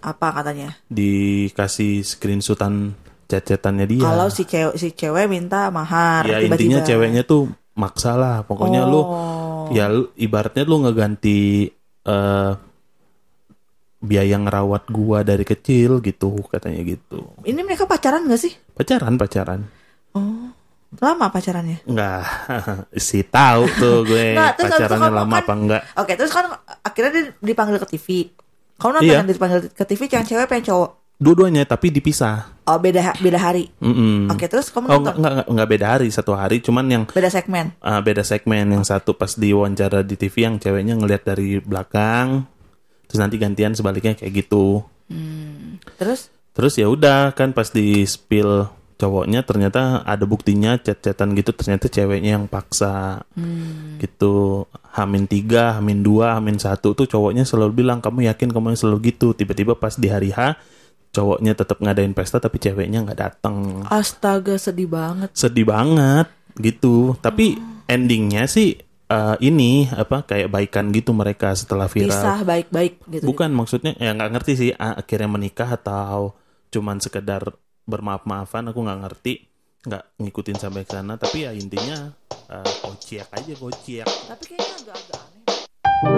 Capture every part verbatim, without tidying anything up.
Apa katanya? Dikasih screenshotan chat-chatannya dia. Kalau si cewek si cewek minta mahar. Ya tiba-tiba. Intinya ceweknya tuh maksa lah. Pokoknya oh. lu ya lu, ibaratnya lu ngeganti uh, biaya ngerawat gua dari kecil gitu katanya gitu. Ini mereka pacaran nggak sih? Pacaran pacaran. Oh. Lama pacarannya? Enggak, si tahu tuh gue nah, pacarannya lama kan, apa enggak. Oke, terus kan akhirnya dia dipanggil ke T V. Kamu nonton iya. kan dipanggil ke T V, yang cewek pengen cowok? Dua-duanya, tapi dipisah. Oh, beda beda hari? Mm-mm. Oke, terus kamu nonton? Oh, enggak, enggak, enggak beda hari, satu hari. Cuman yang... Beda segmen? Uh, beda segmen, yang satu pas diwawancara di T V, yang ceweknya ngelihat dari belakang. Terus nanti gantian sebaliknya kayak gitu. Hmm. Terus? Terus ya udah kan pas di spill... cowoknya ternyata ada buktinya chat-chatan gitu, ternyata ceweknya yang paksa hmm. gitu. Hamin tiga, hamin dua, hamin satu tuh cowoknya selalu bilang kamu yakin kamu selalu gitu. Tiba-tiba pas di hari H cowoknya tetap ngadain pesta tapi ceweknya nggak datang. Astaga, sedih banget. Sedih banget gitu. Tapi hmm. endingnya sih uh, ini apa kayak baikan gitu mereka setelah viral. Pisah baik-baik gitu. Bukan gitu. Maksudnya ya nggak ngerti sih akhirnya menikah atau cuman sekedar bermaaf-maafan, aku nggak ngerti, nggak ngikutin sampai ke sana, tapi ya intinya uh, kociak aja kociak. Tapi kayaknya agak-agak aneh.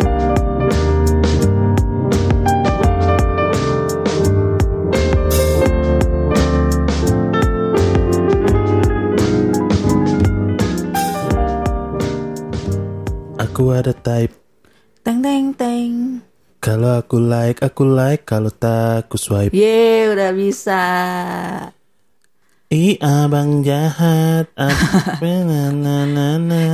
Aku ada type. Teng teng teng. Kalau aku like, aku like. Kalau tak, aku swipe. Yeay, udah bisa. Ih, abang jahat.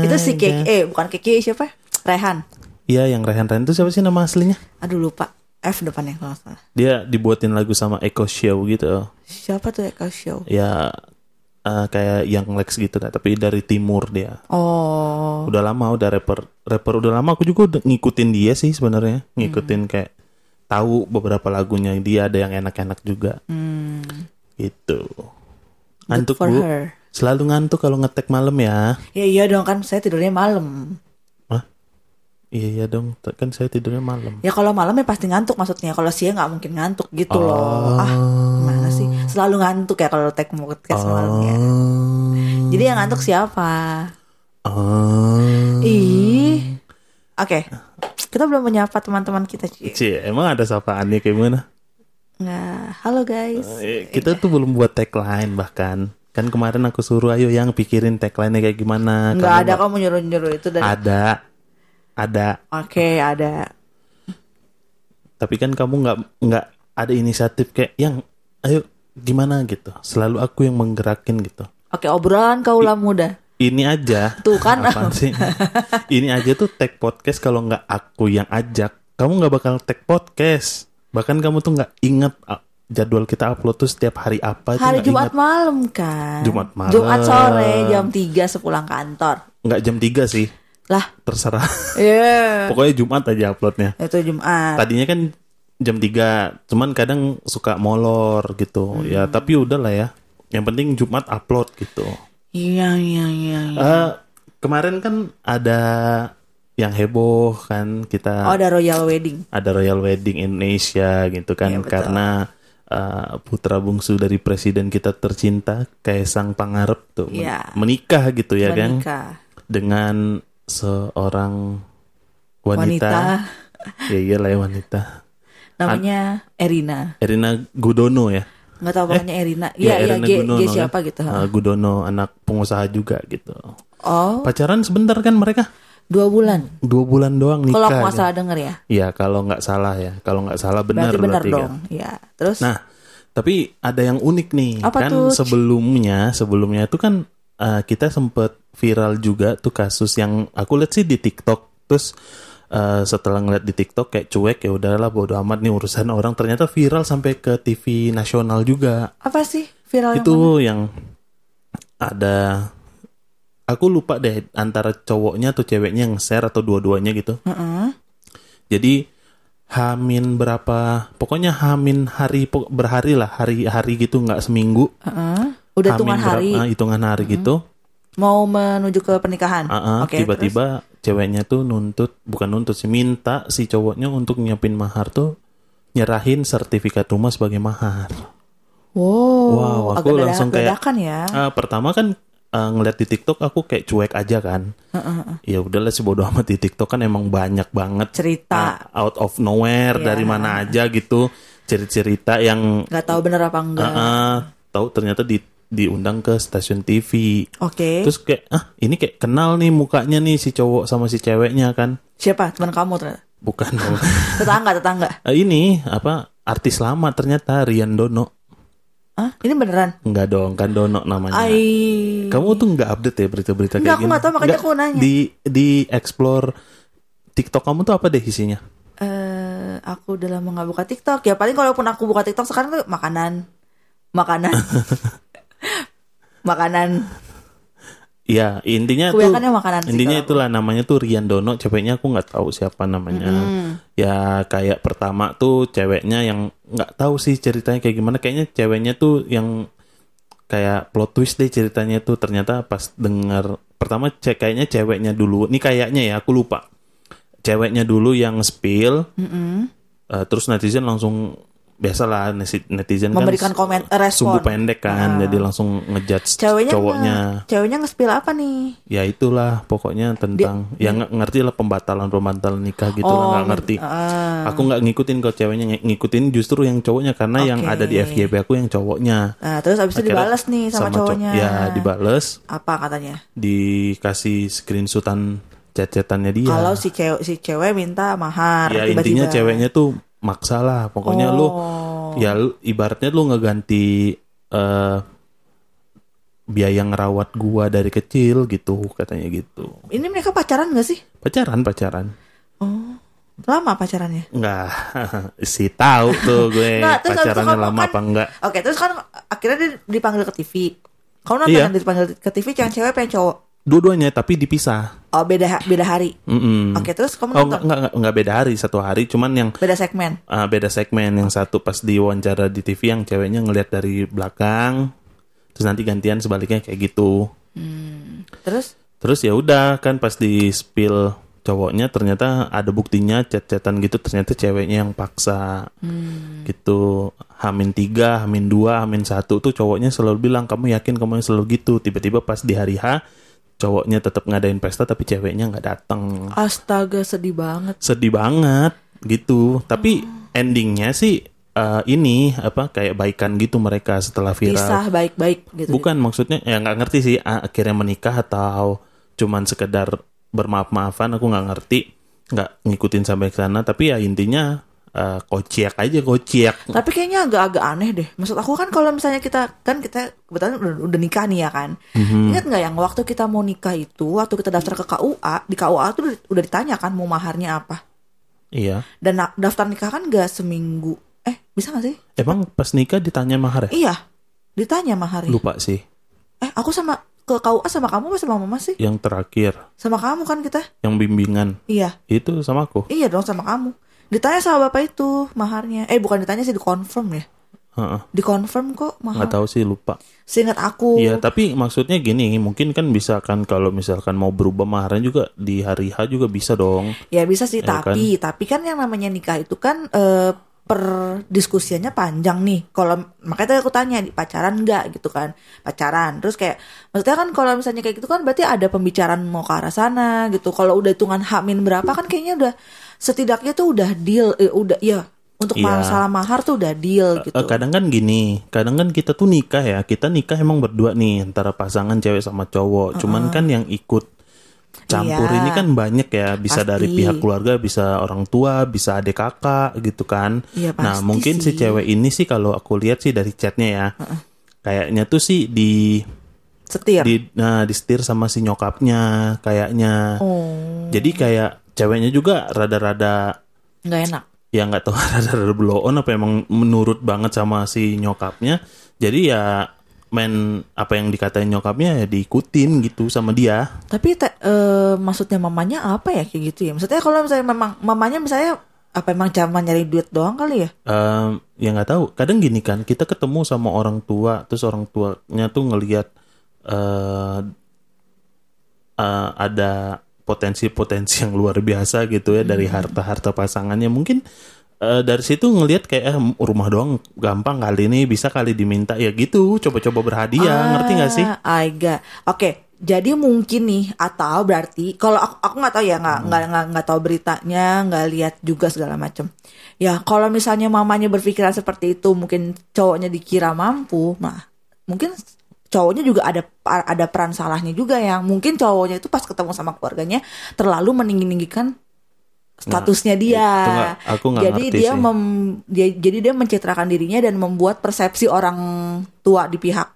Itu si Keke, eh bukan Keke, siapa? Rehan. Iya, yang Rehan-Rehan itu siapa sih nama aslinya? Aduh, lupa. F depannya kalau salah. Dia dibuatin lagu sama Ecko Show gitu. Siapa tuh Ecko Show? Ya, uh, kayak yang Lex gitu, nah, tapi dari timur dia. Oh. Udah lama udah rapper rapper udah lama aku juga ngikutin dia sih sebenarnya, ngikutin hmm. kayak tahu beberapa lagunya dia, ada yang enak-enak juga hmm. gitu. Ngantuk Bu, her. Selalu ngantuk kalau ngetek malam ya. Iya iya dong, kan saya tidurnya malam. Hah? Iya iya dong, kan saya tidurnya malam. Ya kalau malam ya pasti ngantuk maksudnya, kalau siang nggak mungkin ngantuk gitu oh. loh. Ah gimana sih, selalu ngantuk ya kalau tek mau ngetek malamnya. Oh. Jadi yang ngantuk siapa? Oh. Ih, oke, okay. Kita belum menyapa teman-teman kita. Cie, emang ada sapaannya kayak gimana? Nah, halo guys. Uh, kita tuh belum buat tagline bahkan. Kan kemarin aku suruh ayo yang pikirin tagline-nya kayak gimana. Nggak ada kamu nyuruh-nyuruh itu dari... Ada, ada. Oke, okay, ada. Tapi kan kamu nggak nggak ada inisiatif kayak yang ayo gimana gitu. Selalu aku yang menggerakin gitu. Oke, okay, obrolan kaula I- muda. Ini aja. Tuh kan apaan sih? Ini aja tuh tag podcast kalau enggak aku yang ajak, kamu enggak bakal tag podcast. Bahkan kamu tuh enggak ingat jadwal kita upload tuh setiap hari apa. Hari Jumat ingat. Malam kan. Jumat malam. Jumat sore jam tiga sepulang kantor. Enggak jam tiga sih. Lah, terserah. Yeah. Pokoknya Jumat aja uploadnya. Itu Jumat. Tadinya kan jam tiga, cuman kadang suka molor gitu. Hmm. Ya, tapi udahlah ya. Yang penting Jumat upload gitu. Iya iya iya. Ya. Uh, kemarin kan ada yang heboh kan kita. Oh, ada Royal Wedding. Ada Royal Wedding Indonesia gitu kan ya, karena uh, putra bungsu dari presiden kita tercinta Kaesang Pangarep tuh ya. menikah gitu ya menikah. Kan. Menikah dengan seorang wanita. Wanita. Ya iyalah ya wanita. Namanya An- Erina. Erina Gudono ya. Nggak tahu namanya eh, Erina. Iya, iya, dia ya, siapa gitu. Uh, Gudono, anak pengusaha juga gitu. Oh. Pacaran sebentar kan mereka? Dua bulan. Dua bulan doang nikah. Kalau nggak salah denger ya? Iya, kalau nggak salah ya. Kalau nggak salah benar berarti. Benar dong. Iya. Kan? Terus? Nah, tapi ada yang unik nih. Apa kan tuh? Sebelumnya, sebelumnya itu kan uh, kita sempet viral juga tuh kasus yang aku lihat sih di TikTok. Terus Uh, setelah ngeliat di TikTok kayak cuek ya udahlah bodo amat nih urusan orang, ternyata viral sampai ke T V nasional juga. Apa sih viral itu yang, yang ada aku lupa deh antara cowoknya atau ceweknya yang share atau dua-duanya gitu. Uh-uh. Jadi hamin berapa pokoknya hamin hari berhari lah hari-hari gitu nggak seminggu. Uh-uh. Udah hitungan hari. Berapa, hitungan hari uh-uh. gitu. Mau menuju ke pernikahan. Uh-uh, okay, tiba-tiba terus? Ceweknya tuh nuntut, bukan nuntut sih, minta si cowoknya untuk nyiapin mahar tuh nyerahin sertifikat rumah sebagai mahar. Wow, wow aku agak langsung kayak ya. Uh, pertama kan uh, ngeliat di TikTok aku kayak cuek aja kan. Uh, uh, uh. Ya udahlah sih bodo amat, di TikTok kan emang banyak banget cerita uh, out of nowhere yeah. dari mana aja gitu, cerita-cerita yang nggak tahu bener apa enggak. Uh, uh, tahu ternyata di diundang ke stasiun T V. Oke. Okay. Terus kayak ah ini kayak kenal nih mukanya nih si cowok sama si ceweknya kan. Siapa? Teman kamu ternyata? Bukan. tetangga tetangga. Uh, ini apa artis lama ternyata Rian Dono. Hah? Ini beneran? Enggak dong, kan Dono namanya. Ay... Kamu tuh enggak update ya berita-berita kayak gini? Enggak, aku enggak tahu makanya enggak, aku nanya. Di di explore TikTok kamu tuh apa deh isinya? Eh, uh, aku udah lama enggak buka TikTok. Ya paling kalaupun aku buka TikTok sekarang tuh makanan. Makanan. makanan. Ya, intinya tuh makanan sih, intinya itulah aku. Namanya tuh Rian Dono, ceweknya aku enggak tahu siapa namanya. Mm-hmm. Ya kayak pertama tuh ceweknya yang nggak tahu sih ceritanya kayak gimana, kayaknya ceweknya tuh yang kayak plot twist deh ceritanya tuh, ternyata pas dengar pertama ce- kayaknya ceweknya dulu, ini kayaknya ya aku lupa, ceweknya dulu yang spill, mm-hmm. uh, terus netizen langsung biasalah netizen memberikan kan memberikan komen respon sumbu pendek kan, nah. jadi langsung ngejudge ceweknya cowoknya nge- ceweknya nge-spill apa nih ya itulah pokoknya tentang dia, yang nggak ngerti lah pembatalan pembatalan nikah gitu oh, lah nggak ngerti uh. aku nggak ngikutin kalau ceweknya ngikutin justru yang cowoknya karena okay. yang ada di F Y P aku yang cowoknya nah, terus abis itu dibalas nih sama, sama cowoknya ya dibalas apa katanya dikasih screenshotan chat-chatannya dia kalau si cewek si cewek minta mahar ya tiba-tiba. Intinya ceweknya tuh maksa lah pokoknya oh. lu ya lu, ibaratnya lu ngeganti uh, biaya ngerawat gua dari kecil gitu katanya gitu. Ini mereka pacaran nggak sih? Pacaran pacaran. Oh lama pacarannya? Nggak sih tahu tuh gue nah, pacarannya lama kan, apa enggak? Oke okay, terus kan akhirnya dia dipanggil ke T V. Kamu nonton iya. kan dipanggil ke T V yang cewek pengen cowok? Dua-duanya tapi dipisah. Oh beda beda hari. Mm-mm. Oke terus kamu oh, nonton? Enggak, enggak, enggak beda hari, satu hari cuman yang beda segmen. Uh, beda segmen yang satu pas diwawancara di T V yang ceweknya ngelihat dari belakang terus nanti gantian sebaliknya kayak gitu. Hmm. Terus? Terus ya udah kan pas di spill cowoknya ternyata ada buktinya chat-chatan gitu ternyata ceweknya yang paksa hmm. gitu. Hamin tiga, hamin dua, hamin satu tuh cowoknya selalu bilang kamu yakin kamu yang selalu gitu. Tiba-tiba pas di hari H cowoknya tetap ngadain pesta tapi ceweknya nggak datang. Astaga sedih banget. Sedih banget gitu. Tapi oh. endingnya sih uh, ini apa kayak baikan gitu mereka setelah viral. Pisah baik-baik gitu. Bukan gitu. Maksudnya ya nggak ngerti sih akhirnya menikah atau cuman sekedar bermaaf-maafan aku nggak ngerti, nggak ngikutin sampai ke sana. Tapi ya intinya uh, kociak aja kociak. Tapi kayaknya agak-agak aneh deh. Maksud aku kan kalau misalnya kita kan kita kebetulan udah, udah nikah nih ya kan. Mm-hmm. Ingat nggak yang waktu kita mau nikah itu, waktu kita daftar ke K U A, di K U A itu udah ditanya kan mau maharnya apa. Iya. Dan na- daftar nikah kan nggak seminggu. Eh bisa nggak sih? Emang pas nikah ditanya mahar ya? Iya, ditanya maharnya. Lupa sih. Eh aku sama ke K U A sama kamu apa sama mama sih? Yang terakhir. Sama kamu kan kita? Yang bimbingan. Iya. Itu sama aku. Iya dong sama kamu. Ditanya sama bapak itu maharnya. Eh bukan ditanya sih, dikonfirm ya. Dikonfirm kok mahal. Nggak tahu sih lupa. Seingat aku. Iya tapi maksudnya gini, mungkin kan bisa kan kalau misalkan mau berubah maharnya juga di hari H juga bisa dong. Ya bisa sih ya, tapi kan? Tapi kan yang namanya nikah itu kan eh, per diskusiannya panjang nih. Kalau makanya tadi aku tanya pacaran nggak gitu kan? Pacaran. Terus kayak maksudnya kan kalau misalnya kayak gitu kan berarti ada pembicaraan mau ke arah sana gitu. Kalau udah hitungan H-min berapa kan kayaknya udah setidaknya tuh udah deal eh, udah ya. Untuk iya. masalah mahar tuh udah deal gitu. Kadang kan gini, kadang kan kita tuh nikah ya, kita nikah emang berdua nih antara pasangan cewek sama cowok. Uh-uh. Cuman kan yang ikut campur iya. ini kan banyak ya, bisa pasti. Dari pihak keluarga, bisa orang tua, bisa adik kakak gitu kan. Iya, nah mungkin sih. Si cewek ini sih kalau aku lihat sih dari chatnya ya, uh-uh. kayaknya tuh sih di setir, di, nah di setir sama si nyokapnya kayaknya. Oh. Jadi kayak ceweknya juga rada-rada nggak enak. Ya nggak tahu ada blow on apa emang menurut banget sama si nyokapnya, jadi ya main apa yang dikatain nyokapnya ya diikutin gitu sama dia. Tapi te, e, maksudnya mamanya apa ya kayak gitu ya, maksudnya kalau misalnya memang mamanya misalnya apa emang cuma nyari duit doang kali ya? Um, ya nggak tahu. Kadang gini kan kita ketemu sama orang tua terus orang tuanya tuh ngelihat uh, uh, ada potensi-potensi yang luar biasa gitu ya, hmm. dari harta-harta pasangannya. Mungkin Uh, dari situ ngelihat kayak eh, rumah doang gampang kali ini, bisa kali diminta ya gitu, coba-coba berhadiah, ah, ngerti nggak sih? Agak, oke. Okay. Jadi mungkin nih, atau berarti kalau aku aku nggak tahu ya, nggak nggak hmm. nggak tahu beritanya, nggak lihat juga segala macam. Ya kalau misalnya mamanya berpikiran seperti itu, mungkin cowoknya dikira mampu, mah mungkin cowoknya juga ada ada peran salahnya juga, yang mungkin cowoknya itu pas ketemu sama keluarganya terlalu meninggi-ninggikan statusnya dia, nah, gak, aku gak jadi dia mem, dia, jadi dia mencitrakan dirinya dan membuat persepsi orang tua di pihak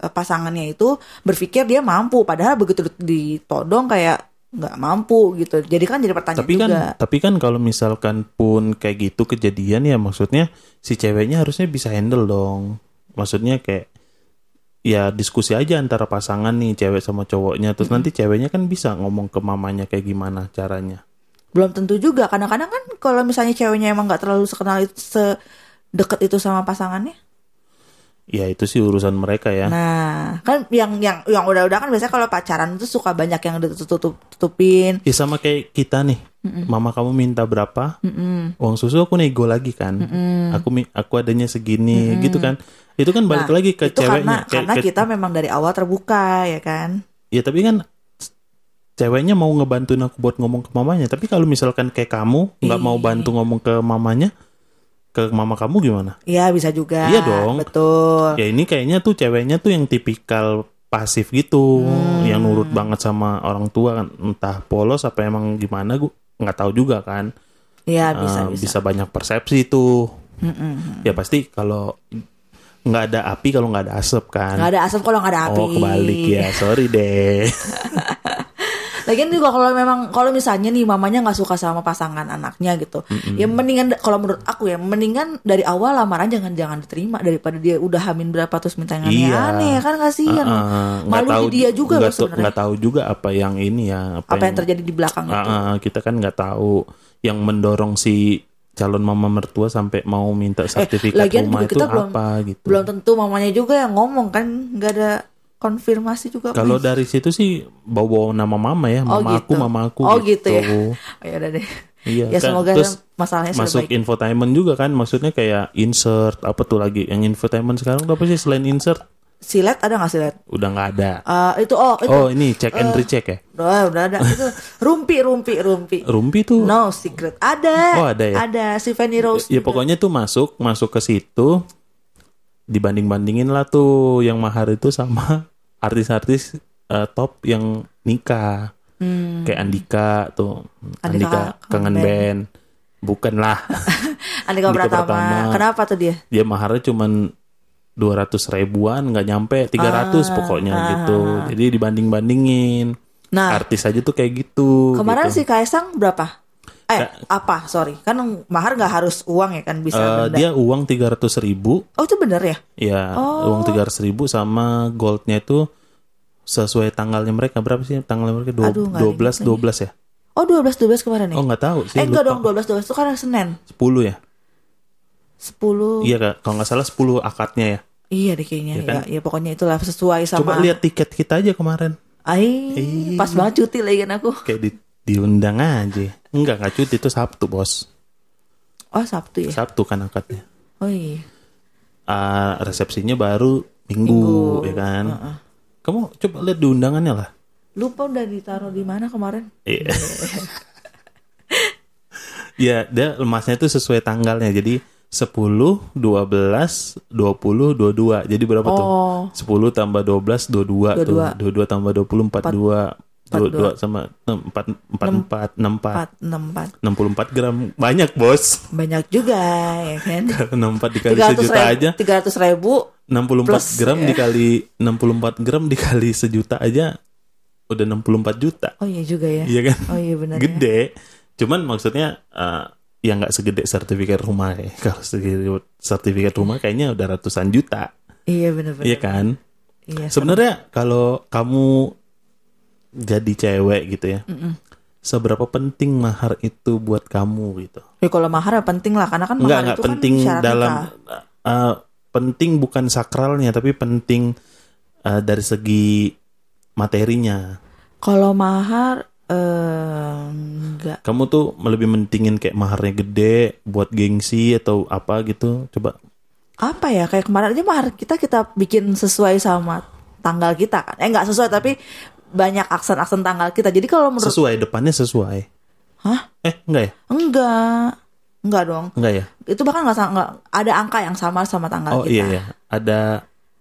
eh, pasangannya itu berpikir dia mampu, padahal begitu ditodong kayak nggak mampu gitu. Jadi kan jadi pertanyaan tapi juga. Kan, tapi kan kalau misalkan pun kayak gitu kejadian ya, maksudnya si ceweknya harusnya bisa handle dong, maksudnya kayak ya diskusi aja antara pasangan nih, cewek sama cowoknya, terus mm-hmm. nanti ceweknya kan bisa ngomong ke mamanya kayak gimana caranya. Belum tentu juga, kadang-kadang kan kalau misalnya ceweknya emang nggak terlalu sekenal itu, sedekat itu sama pasangannya, ya itu sih urusan mereka ya. Nah kan yang yang yang udah-udah kan biasanya kalau pacaran itu suka banyak yang ditutup-tutupin. Ya sama kayak kita nih, mm-mm. mama kamu minta berapa, mm-mm. uang susu aku nego lagi kan, mm-mm. aku aku adanya segini, mm-mm. gitu kan. Itu kan balik nah, lagi ke itu ceweknya. Karena, kayak, karena kita ke... memang dari awal terbuka ya kan. Ya tapi kan ceweknya mau ngebantuin aku buat ngomong ke mamanya, tapi kalau misalkan kayak kamu nggak mau bantu ngomong ke mamanya, ke mama kamu gimana? Iya bisa juga. Iya dong. Betul. Ya ini kayaknya tuh ceweknya tuh yang tipikal pasif gitu, hmm. yang nurut banget sama orang tua kan, entah polos apa emang gimana, gue nggak tahu juga kan. Iya bisa, uh, bisa. Bisa banyak persepsi tuh. Mm-mm. Ya pasti kalau nggak ada api kalau nggak ada asap kan. Nggak ada asap kalau nggak ada api. Oh kebalik ya, sorry deh. Lagian juga kalau memang kalau misalnya nih mamanya nggak suka sama pasangan anaknya gitu, mm-hmm. ya mendingan kalau menurut aku ya mendingan dari awal lamaran jangan jangan diterima daripada dia udah hamil berapa terus minta yang aneh-aneh, iya. kan kasihan, uh-uh. malu dia juga loh sebenarnya. Nggak tahu juga apa yang ini ya, apa, apa yang, yang terjadi di belakang uh-uh, itu. Kita kan nggak tahu yang mendorong si calon mama mertua sampai mau minta sertifikat eh, rumah itu belum, apa gitu. Belum tentu mamanya juga yang ngomong kan, nggak ada konfirmasi juga. Kalau dari situ sih bawa-bawa nama mama ya, mama oh, gitu. aku, mama aku. Oh gitu, gitu ya. Oh, yaudah deh. Iya, ya kan? Semoga terus masalahnya masuk baik. Infotainment juga kan, maksudnya kayak insert apa tuh lagi? Yang infotainment sekarang apa sih selain insert? Silet ada nggak silet? Udah nggak ada. Uh, itu oh itu. Oh ini check and uh, recheck ya? Udah udah ada. Itu rumpi rumpi rumpi. Rumpi tuh? No secret ada. Oh ada ya. Ada Stephanie Rose. Ya, ya pokoknya tuh masuk masuk ke situ. Dibanding-bandingin lah tuh yang mahar itu sama artis-artis uh, top yang nikah. Hmm. Kayak Andika tuh. Andika, Andika Kangen Band. Band. Bukan lah. Andika, Andika Pratama. Pratama. Kenapa tuh dia? Dia maharnya cuman dua ratus ribuan, gak nyampe tiga ratus ah, pokoknya ah. gitu. Jadi dibanding-bandingin. Nah, artis aja tuh kayak gitu. Kemarin gitu. Si Kaesang berapa? Eh Ka- apa sorry kan mahar nggak harus uang ya kan, bisa uh, dia uang tiga ratus ribu. Oh itu benar ya? Iya oh. Uang tiga ratus ribu sama goldnya itu sesuai tanggalnya mereka, berapa sih tanggalnya mereka? Dua belas dua belas ya? Oh dua belas dua belas kemarin nih? Oh nggak tahu sih. Eh enggak dong, dua belas dua belas itu karena Senin. sepuluh ya? sepuluh Iya kalau nggak salah sepuluh akadnya ya? Iya deh kayaknya ya, kan? ya, ya pokoknya itulah sesuai sama. Coba lihat tiket kita aja kemarin. Ay, pas banget cuti lagi kan aku. Kayak di diundang aja. Enggak, enggak cuti, itu Sabtu, Bos. Oh, Sabtu ya? Sabtu kan akadnya. Oh iya. Uh, resepsinya baru Minggu, Minggu. ya kan? Uh-uh. Kamu coba lihat di undangannya lah. Lupa udah ditaruh di mana kemarin? Iya. Yeah. Ya, dia lemasnya itu sesuai tanggalnya. Jadi sepuluh, dua belas, dua puluh, dua puluh dua. Jadi berapa oh. tuh? sepuluh tambah dua belas, dua puluh dua, dua puluh dua. Tuh. dua puluh dua tambah dua puluh, empat puluh dua. dua puluh dua sama empat empat empat enam empat enam puluh empat gram banyak bos, banyak juga ya kan. enam puluh empat dikali sejuta ribu, aja tiga ratus ribu enam puluh empat plus, gram ya. Dikali enam puluh empat gram dikali sejuta aja udah enam puluh empat juta. Oh iya juga ya, iya kan. Oh iya benar gede ya. Cuman maksudnya uh, ya nggak segede sertifikat rumah ya. Kalau sertifikat rumah kayaknya udah ratusan juta. Iya benar-benar iya kan. Iya, sebenarnya kalau kamu jadi cewek gitu ya, mm-mm. seberapa penting mahar itu buat kamu gitu? Ya kalau mahar ya penting lah, karena kan mahar enggak, itu enggak, penting kan dalam uh, penting bukan sakralnya, tapi penting uh, dari segi materinya. Kalau mahar Uh, enggak. Kamu tuh lebih mentingin kayak maharnya gede buat gengsi atau apa gitu? Coba. Apa ya, kayak kemarin aja mahar kita kita bikin sesuai sama tanggal kita kan. Eh enggak sesuai tapi banyak aksen-aksen tanggal kita. Jadi kalau menurut sesuai depannya sesuai. Hah? Eh, enggak ya? Enggak. Enggak dong. Enggak ya? Itu bahkan enggak, enggak ada angka yang sama sama tanggal oh, kita. Oh iya iya. Ada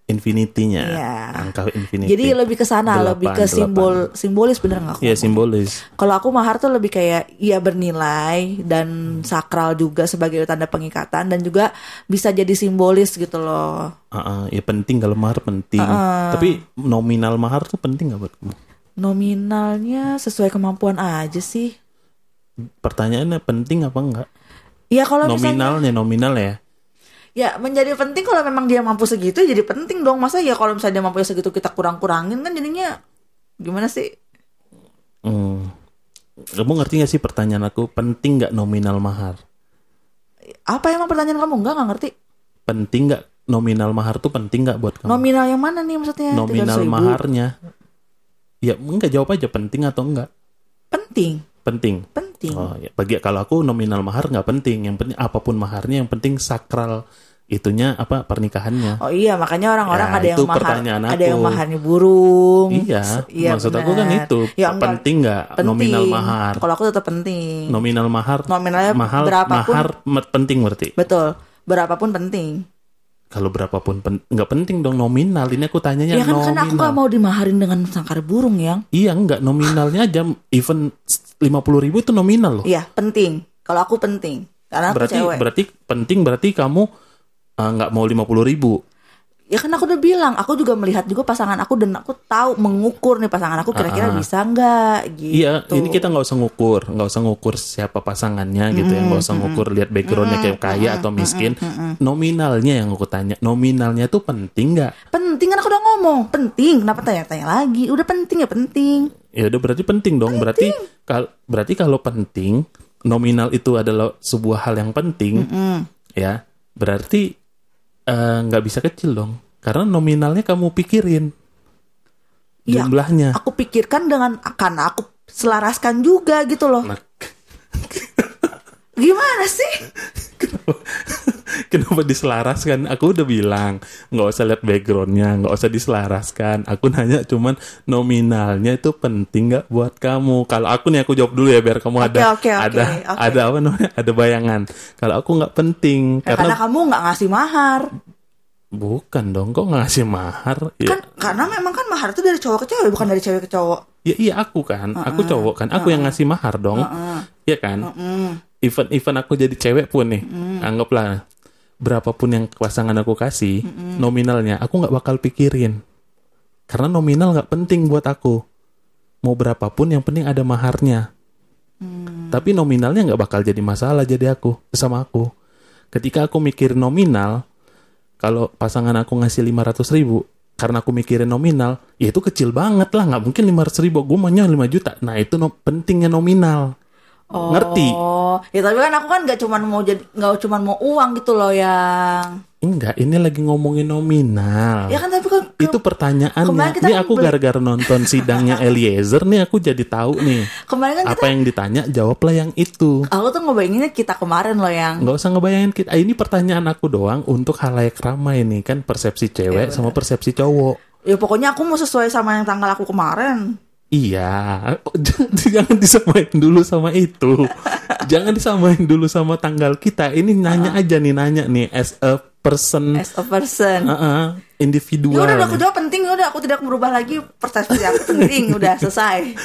infinity-nya. Iya. Angka infinity. Jadi lebih ke sana, lebih ke simbol delapan. Simbolis bener enggak aku? Iya, simbolis. Kalau aku mahar tuh lebih kayak ya bernilai dan sakral juga sebagai tanda pengikatan dan juga bisa jadi simbolis gitu loh. Heeh, uh-uh, ya penting kalau mahar penting. Uh-uh. Tapi nominal mahar tuh penting enggak buat kamu? Nominalnya sesuai kemampuan aja sih. Pertanyaannya penting apa enggak? Ya kalau nominalnya misalnya, nominal ya. Ya menjadi penting kalau memang dia mampu segitu jadi penting dong. Masa ya kalau misalnya dia mampu segitu kita kurang-kurangin kan jadinya gimana sih? Hmm. Kamu ngerti gak sih pertanyaan aku? Penting gak nominal mahar? Apa emang pertanyaan kamu? Enggak, gak ngerti. Penting gak nominal mahar tuh penting gak buat kamu? Nominal yang mana nih maksudnya? Nominal maharnya. Ya enggak, jawab aja penting atau enggak. Penting. Penting. Penting. Oh, ya. Bagi kalau aku nominal mahar nggak penting. Yang penting apapun maharnya, yang penting sakral itunya apa pernikahannya. Oh iya, makanya orang-orang ya, ada yang mahar, ada yang maharnya burung. Iya. Ya, maksud bener. Aku kan itu. Ya, penting nggak nominal mahar? Kalau aku tetap penting. Nominal mahar. Nominalnya mahal, berapapun. Mahar penting berarti. Betul. Berapapun penting. Kalau berapapun pen- nggak penting dong nominal. Ini aku tanyanya ya kan, nominal. Ya kan aku nggak mau dimaharin dengan sangkar burung yang. Iya nggak, nominalnya aja even lima puluh ribu itu nominal loh. Iya penting. Kalau aku penting karena aku berarti, cewek. Berarti penting berarti kamu uh, nggak mau lima puluh ribu. Ya kan aku udah bilang, aku juga melihat juga pasangan aku dan aku tahu mengukur nih pasangan aku kira-kira uh-huh. bisa nggak gitu. Iya ini kita nggak usah ngukur, nggak usah ngukur siapa pasangannya gitu mm-hmm. ya, nggak usah ngukur lihat backgroundnya kayak kaya mm-hmm. atau miskin. Mm-hmm. Nominalnya yang aku tanya, nominalnya tuh penting nggak? Penting kan aku udah ngomong penting, kenapa tanya-tanya lagi? Udah penting ya penting. Ya udah berarti penting dong. Penting. Berarti kalau berarti kalau penting nominal itu adalah sebuah hal yang penting, mm-hmm. ya berarti nggak uh, bisa kecil dong. Karena nominalnya kamu pikirin ya, jumlahnya. Aku pikirkan dengan akan aku selaraskan juga gitu loh. Nah. Gimana sih? Kenapa, kenapa diselaraskan? Aku udah bilang nggak usah lihat backgroundnya, nggak usah diselaraskan. Aku nanya cuman nominalnya itu penting nggak buat kamu? Kalau aku nih aku jawab dulu ya biar kamu okay, ada okay, okay, ada okay. ada apa namanya ada bayangan. Kalau aku nggak penting ya, karena, karena kamu nggak ngasih mahar. Bukan dong, kok nggak ngasih mahar? Kan ya. Karena memang kan mahar itu dari cowok ke cewek, bukan dari cewek ke cowok. Ya iya aku kan, uh-uh. aku cowok kan, aku uh-uh. yang ngasih mahar dong, uh-uh. ya kan? Uh-uh. Event-event aku jadi cewek pun nih, mm. anggaplah berapapun yang pasangan aku kasih mm-mm. nominalnya, aku nggak bakal pikirin karena nominal nggak penting buat aku. Mau berapapun yang penting ada maharnya. Mm. Tapi nominalnya nggak bakal jadi masalah jadi aku sama aku. Ketika aku mikir nominal, kalau pasangan aku ngasih lima ratus ribu karena aku mikirin nominal, ya itu kecil banget lah, nggak mungkin lima ratus ribu, gue maunya lima juta. Nah itu no- pentingnya nominal. Oh, ngerti? Ya tapi kan aku kan nggak cuma mau jadi, nggak cuma mau uang gitu loh yang. Enggak, ini lagi ngomongin nominal. Ya kan tapi kan ke... itu pertanyaannya. Ini aku beli... gara-gara nonton sidangnya Eliezer nih aku jadi tahu nih. Kemarin kan apa kita... yang ditanya jawablah yang itu. Aku tuh ngebayanginnya kita kemarin loh yang. Nggak usah ngebayangin kita. Ini pertanyaan aku doang untuk halayak ramai nih kan, persepsi cewek ya, sama persepsi cowok. Ya pokoknya aku mau sesuai sama yang tanggal aku kemarin. Iya, jangan disamain dulu sama itu. Jangan disamain dulu sama tanggal kita. Ini nanya uh-huh. aja nih, nanya nih as a person. As a person. Uh-uh, individual. Ya udah, udah aku jawab penting, udah aku tidak merubah lagi persepsi aku penting, udah selesai.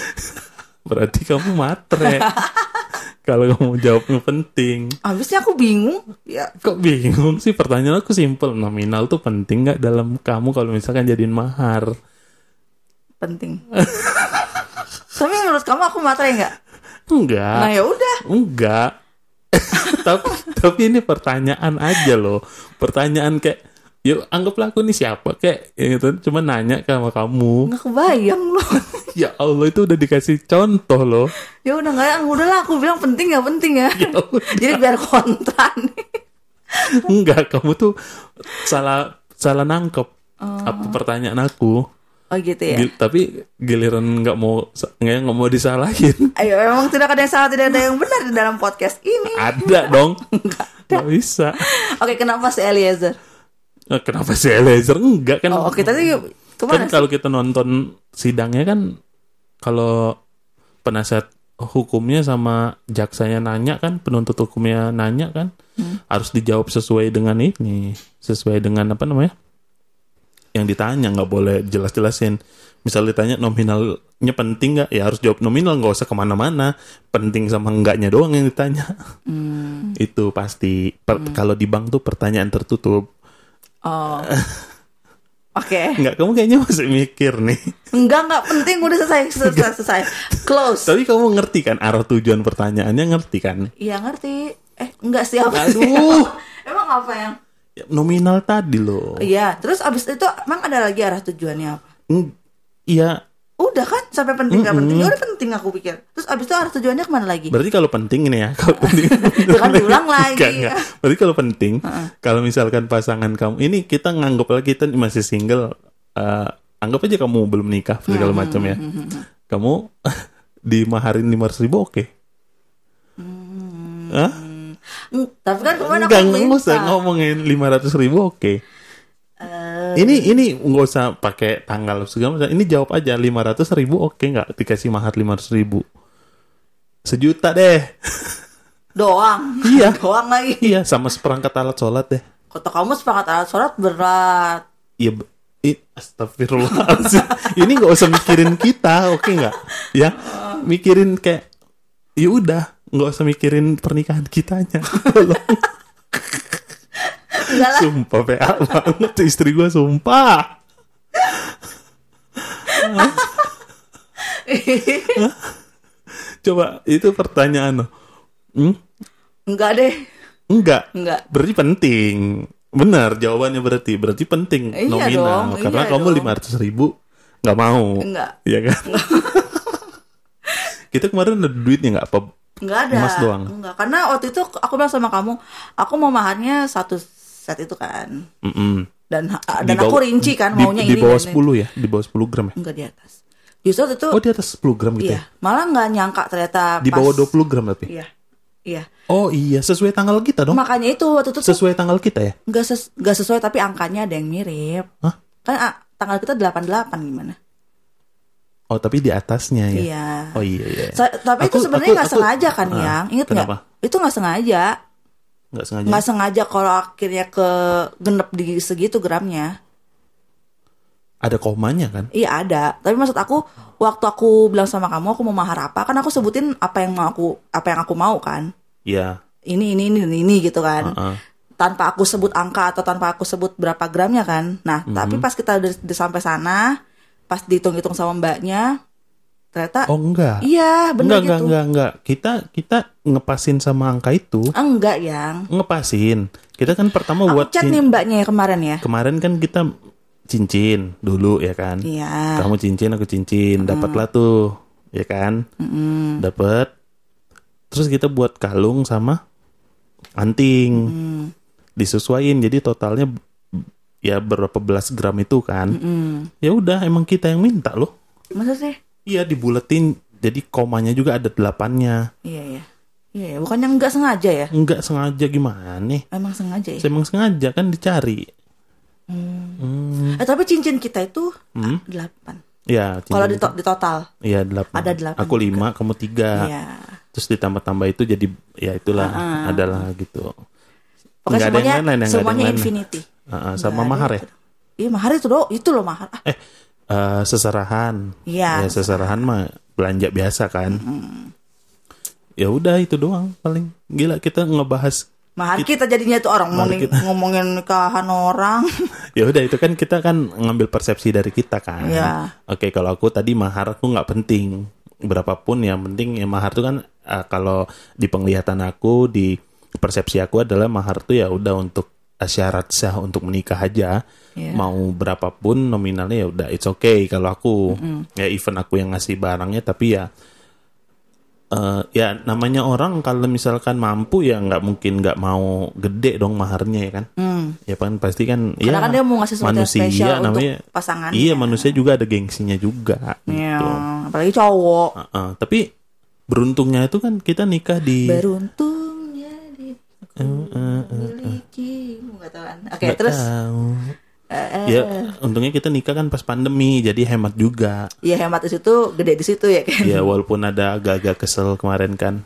Berarti kamu matre. Kalau kamu jawabnya penting. Habisnya aku bingung. Ya. Kok bingung sih? Pertanyaan aku simple. Nominal tuh penting nggak dalam kamu kalau misalkan jadiin mahar? Penting. Tapi menurut kamu aku matre nggak? Enggak. Nah ya udah. Enggak. tapi tapi ini pertanyaan aja loh. Pertanyaan kayak, yuk anggaplah aku nih siapa kayak gitu. Cuma nanya sama kamu. Nggak kebayang loh. Ya Allah itu udah dikasih contoh loh. Ya udah nggak, udah lah aku bilang penting nggak penting ya. Ya jadi biar kontra nih. Enggak, kamu tuh salah salah nangkep oh. apa pertanyaan aku. Oh gitu ya. Gil, tapi giliran nggak mau nggak nggak mau disalahin. Ayo, emang tidak ada yang salah, tidak ada yang benar di dalam podcast ini. Ada dong. Nggak bisa. Oke, kenapa si Eliezer? Kenapa si Eliezer? Enggak kan? Oh, oke, tadi kemana? Kan kalau kita nonton sidangnya kan, kalau penasihat hukumnya sama jaksanya nanya kan, penuntut hukumnya nanya kan, hmm. harus dijawab sesuai dengan ini, sesuai dengan apa namanya? Yang ditanya, nggak boleh jelas-jelasin. Misal ditanya nominalnya penting nggak, ya harus jawab nominal, nggak usah kemana-mana. Penting sama enggaknya doang yang ditanya. Hmm. Itu pasti. Per- hmm. Kalau di bank tuh pertanyaan tertutup. Oh. Oke. Okay. Nggak, kamu kayaknya masih mikir nih. Enggak, nggak penting, udah selesai, selesai, selesai. Close. Tapi kamu ngerti kan arah tujuan pertanyaannya, ngerti kan? Iya ngerti. Eh, nggak sih apa? Aduh. Emang apa yang? Nominal tadi loh. Iya, terus abis itu emang ada lagi arah tujuannya apa? Iya. Udah kan, sampai penting nggak penting, udah penting aku pikir. Terus abis itu arah tujuannya kemana lagi? Berarti kalau penting ini ya, kalau penting itu kan diulang lagi. Enggak, enggak. Berarti kalau penting, uh-uh. kalau misalkan pasangan kamu ini, kita nganggap lagi kita masih single, uh, anggap aja kamu belum nikah segala hmm, macam ya. Hmm, hmm, hmm. Kamu dimaharin lima ratus ribu oke? Okay? Hmm. Hah? Tapi kan kemana aku minta. Nggak usah ngomongin lima ratus ribu oke okay. uh, Ini ini nggak usah pakai tanggal segala, ini jawab aja lima ratus ribu oke okay, nggak dikasih mahar lima ratus ribu. Sejuta deh. Doang. Iya. Doang lagi. Iya, sama seperangkat alat sholat deh. Kata kamu seperangkat alat sholat berat. Iya. Astagfirullahaladzim. Ini nggak usah mikirin kita oke okay, nggak. Ya, mikirin kayak ya udah, nggak usah mikirin pernikahan kitanya. Sumpah P A banget istri gue, sumpah. Coba itu pertanyaan. hmm? Enggak deh. Enggak. Enggak. Berarti penting. Benar jawabannya, berarti berarti penting eh, nominal. Iya, karena iya kamu lima ratus ribu nggak mau. Enggak. Iya kan? Enggak. Kita kemarin ada duitnya nggak apa? Enggak ada, emas doang. Enggak, karena waktu itu aku bilang sama kamu, aku mau maharnya satu set itu kan. Mm-mm. Dan dan di aku bawah, rinci kan di, maunya di ini. Di bawah sepuluh ya, di bawah sepuluh gram ya. Enggak, di atas. Justru itu. Oh, di atas sepuluh gram gitu iya. ya. Malah enggak nyangka ternyata. Di pas, bawah dua puluh gram tapi. Iya. Iya. Oh iya, sesuai tanggal kita dong. Makanya itu waktu itu. Sesuai tanggal kita ya? Enggak ses, enggak sesuai, tapi angkanya ada yang mirip. Hah? Kan ah, tanggal kita delapan puluh delapan gimana? Oh, tapi di atasnya ya. Iya. Oh iya iya. Sa- tapi aku, itu sebenarnya nggak sengaja kan, uh, yang inget nggak? Itu nggak sengaja. Nggak sengaja. Nggak sengaja kalau akhirnya ke genep di segitu gramnya. Ada komanya kan? Iya ada. Tapi maksud aku waktu aku bilang sama kamu aku mau mahar apa, kan aku sebutin apa yang mau aku apa yang aku mau kan? Iya. Ini ini ini dan ini gitu kan. Uh-uh. Tanpa aku sebut angka atau tanpa aku sebut berapa gramnya kan. Nah mm-hmm. tapi pas kita udah sampai sana. Pas dihitung-hitung sama mbaknya, ternyata oh enggak, iya benar gitu. Enggak enggak enggak, kita kita ngepasin sama angka itu. Enggak yang ngepasin. Kita kan pertama aku buat chat cin- nih mbaknya ya kemarin ya. Kemarin kan kita cincin dulu ya kan. Iya. Kamu cincin, aku cincin, mm. dapatlah tuh, ya kan. Mm-mm. Dapat. Terus kita buat kalung sama anting, mm. disesuaiin. Jadi totalnya ya berapa belas gram itu kan. Mm-hmm. Ya udah emang kita yang minta loh. Maksudnya? Iya dibuletin. Jadi komanya juga ada delapannya. Iya iya. Iya bukannya enggak sengaja ya? Enggak sengaja gimana nih? Emang sengaja ya? Emang sengaja kan dicari. Hmm. Hmm. Eh tapi cincin kita itu hmm? delapan. Iya. Kalau di, to- di total? Iya delapan. Ada delapan. Aku lima, kamu tiga. Iya. Terus ditambah-tambah itu jadi ya itulah uh-huh. adalah gitu. Pokoknya semuanya, lain, semuanya infinity. Uh, sama nggak mahar ya? Iya mahar itu loh, itu loh mahar. Eh uh, seserahan. Iya. Ya, seserahan mah belanja biasa kan. Mm-hmm. Ya udah itu doang paling. Gila kita ngebahas. Mahar kita, kita jadinya itu orang ngomongin, ngomongin nikahan orang. Ya udah itu kan kita kan ngambil persepsi dari kita kan. Yeah. Oke kalau aku tadi mahar aku nggak penting berapapun, yang penting ya mahar itu kan uh, kalau di penglihatan aku di persepsi aku adalah mahar tuh ya udah untuk syarat sah untuk menikah aja, yeah. mau berapapun nominalnya ya udah it's okay kalau aku, mm-hmm. ya even aku yang ngasih barangnya tapi ya Uh, ya namanya orang kalau misalkan mampu ya nggak mungkin nggak mau gede dong maharnya ya kan, hmm. ya kan pasti kan karena ya, kan dia mau ngasih sesuatu manusia, yang spesial namanya, untuk pasangannya. Iya manusia juga ada gengsinya juga ya, gitu. Apalagi cowok. uh, uh, Tapi beruntungnya itu kan kita nikah di beruntungnya di uh, uh, uh, uh. nggak tahu. Oke okay, terus tahu. Uh, ya untungnya kita nikah kan pas pandemi jadi hemat juga. Iya hemat di situ gede di situ ya kan. Iya walaupun ada agak-agak kesel kemarin kan.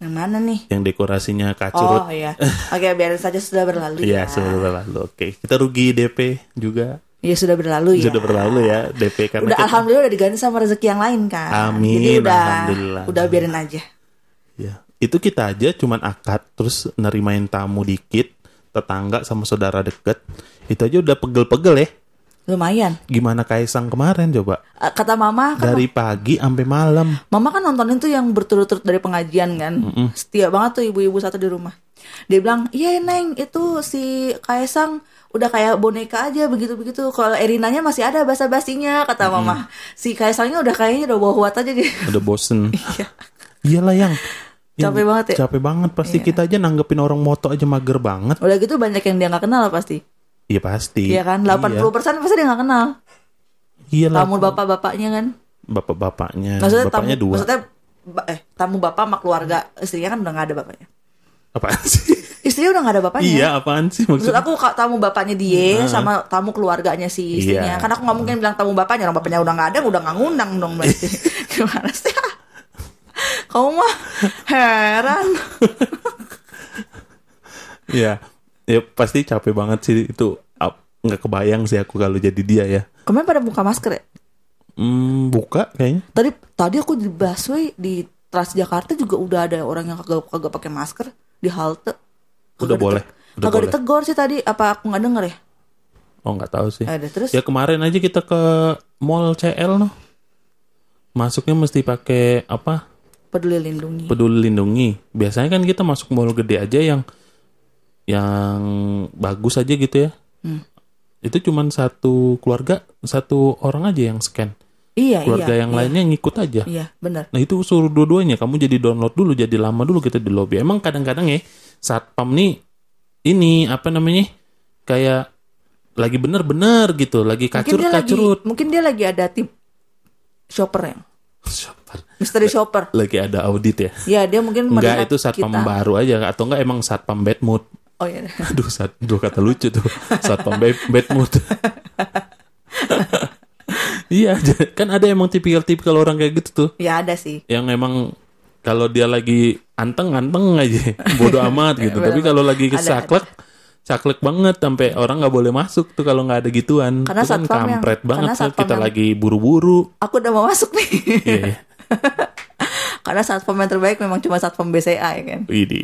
Yang mana nih? Yang dekorasinya kacurut. Oh iya. Oke okay, biarin saja sudah berlalu. Iya ya, sudah berlalu. Oke okay. Kita rugi D P juga. Iya sudah berlalu ya. Sudah berlalu ya D P karena. Udah kita... alhamdulillah udah diganti sama rezeki yang lain kan. Amin. Jadi udah alhamdulillah. Udah biarin aja. Ya itu kita aja cuman akad terus nerimain tamu dikit. Tetangga sama saudara deket itu aja udah pegel-pegel ya. Lumayan. Gimana Kaesang kemarin coba? Kata mama kan dari pagi sampai malam. Mama kan nontonin tuh yang berturut-turut dari pengajian kan. Mm-mm. Setia banget tuh ibu-ibu satu di rumah. Dia bilang, iya neng itu si Kaesang udah kayak boneka aja begitu-begitu. Kalau Erinanya masih ada basa-basinya kata mm-hmm. mama. Si Kaesangnya udah kayaknya udah bawa huat aja dia. Udah bosen. Iya. Iyalah yang. Ya, capek banget ya. Capek banget pasti yeah. Kita aja nanggepin orang moto aja mager banget. Udah gitu banyak yang dia gak kenal lah pasti. Iya pasti. Iya kan delapan puluh persen iya. Pasti dia gak kenal. Iya lah. Tamu bapak-bapaknya kan. Bapak-bapaknya. Maksudnya bapaknya tamu, dua. Maksudnya eh, tamu bapak sama keluarga. Istrinya kan udah gak ada bapaknya. Apaan sih? Istrinya udah gak ada bapaknya. Iya apaan sih maksudnya? Maksud aku tamu bapaknya dia nah. Sama tamu keluarganya si istrinya yeah. Kan aku gak mungkin bilang tamu bapaknya. Orang bapaknya udah gak ada. Udah gak ngundang dong berarti. Gimana sih? Kamu mah heran. Ya, ya pasti capek banget sih itu. Nggak kebayang sih aku kalau jadi dia ya. Kemarin pada buka masker ya? Hmm, buka kayaknya. Tadi tadi aku di busway di Transjakarta juga udah ada orang yang kagak kagak pakai masker di halte. Udah kagak boleh. Diteg- udah kagak boleh. Ditegur sih tadi. Apa aku nggak denger ya? Oh nggak tahu sih. Ada terus? Ya kemarin aja kita ke mall C L noh. Masuknya mesti pakai apa? Peduli lindungi. Peduli lindungi. Biasanya kan kita masuk mall gede aja yang yang bagus aja gitu ya. Hmm. Itu cuma satu keluarga, satu orang aja yang scan. Iya, keluarga iya, yang iya. Lainnya ngikut aja. Iya, benar. Nah, itu suruh dua-duanya. Kamu jadi download dulu, jadi lama dulu kita di lobby. Emang kadang-kadang ya satpam nih ini apa namanya? Kayak lagi bener-bener gitu, lagi kacur-kacurut. Mungkin, mungkin dia lagi ada tip shopper yang shopper. Misteri shopper. Lagi ada audit ya. Iya dia mungkin enggak itu satpam kita. Baru aja. Atau enggak emang satpam bad mood. Oh iya. Aduh sat, dua kata lucu tuh. Satpam bad, bad mood. Iya kan ada emang tipikal-tipikal orang kayak gitu tuh. Ya ada sih. Yang emang kalau dia lagi anteng-anteng aja bodo amat gitu. Tapi kalau lagi kesaklek saklek banget sampai orang nggak boleh masuk tuh kalau nggak ada gituan. Karena itu kan kampret yang, banget saat kita yang, lagi buru-buru. Aku udah mau masuk nih. Yeah. Karena satpam yang terbaik memang cuma satpam B C A ya kan. Ini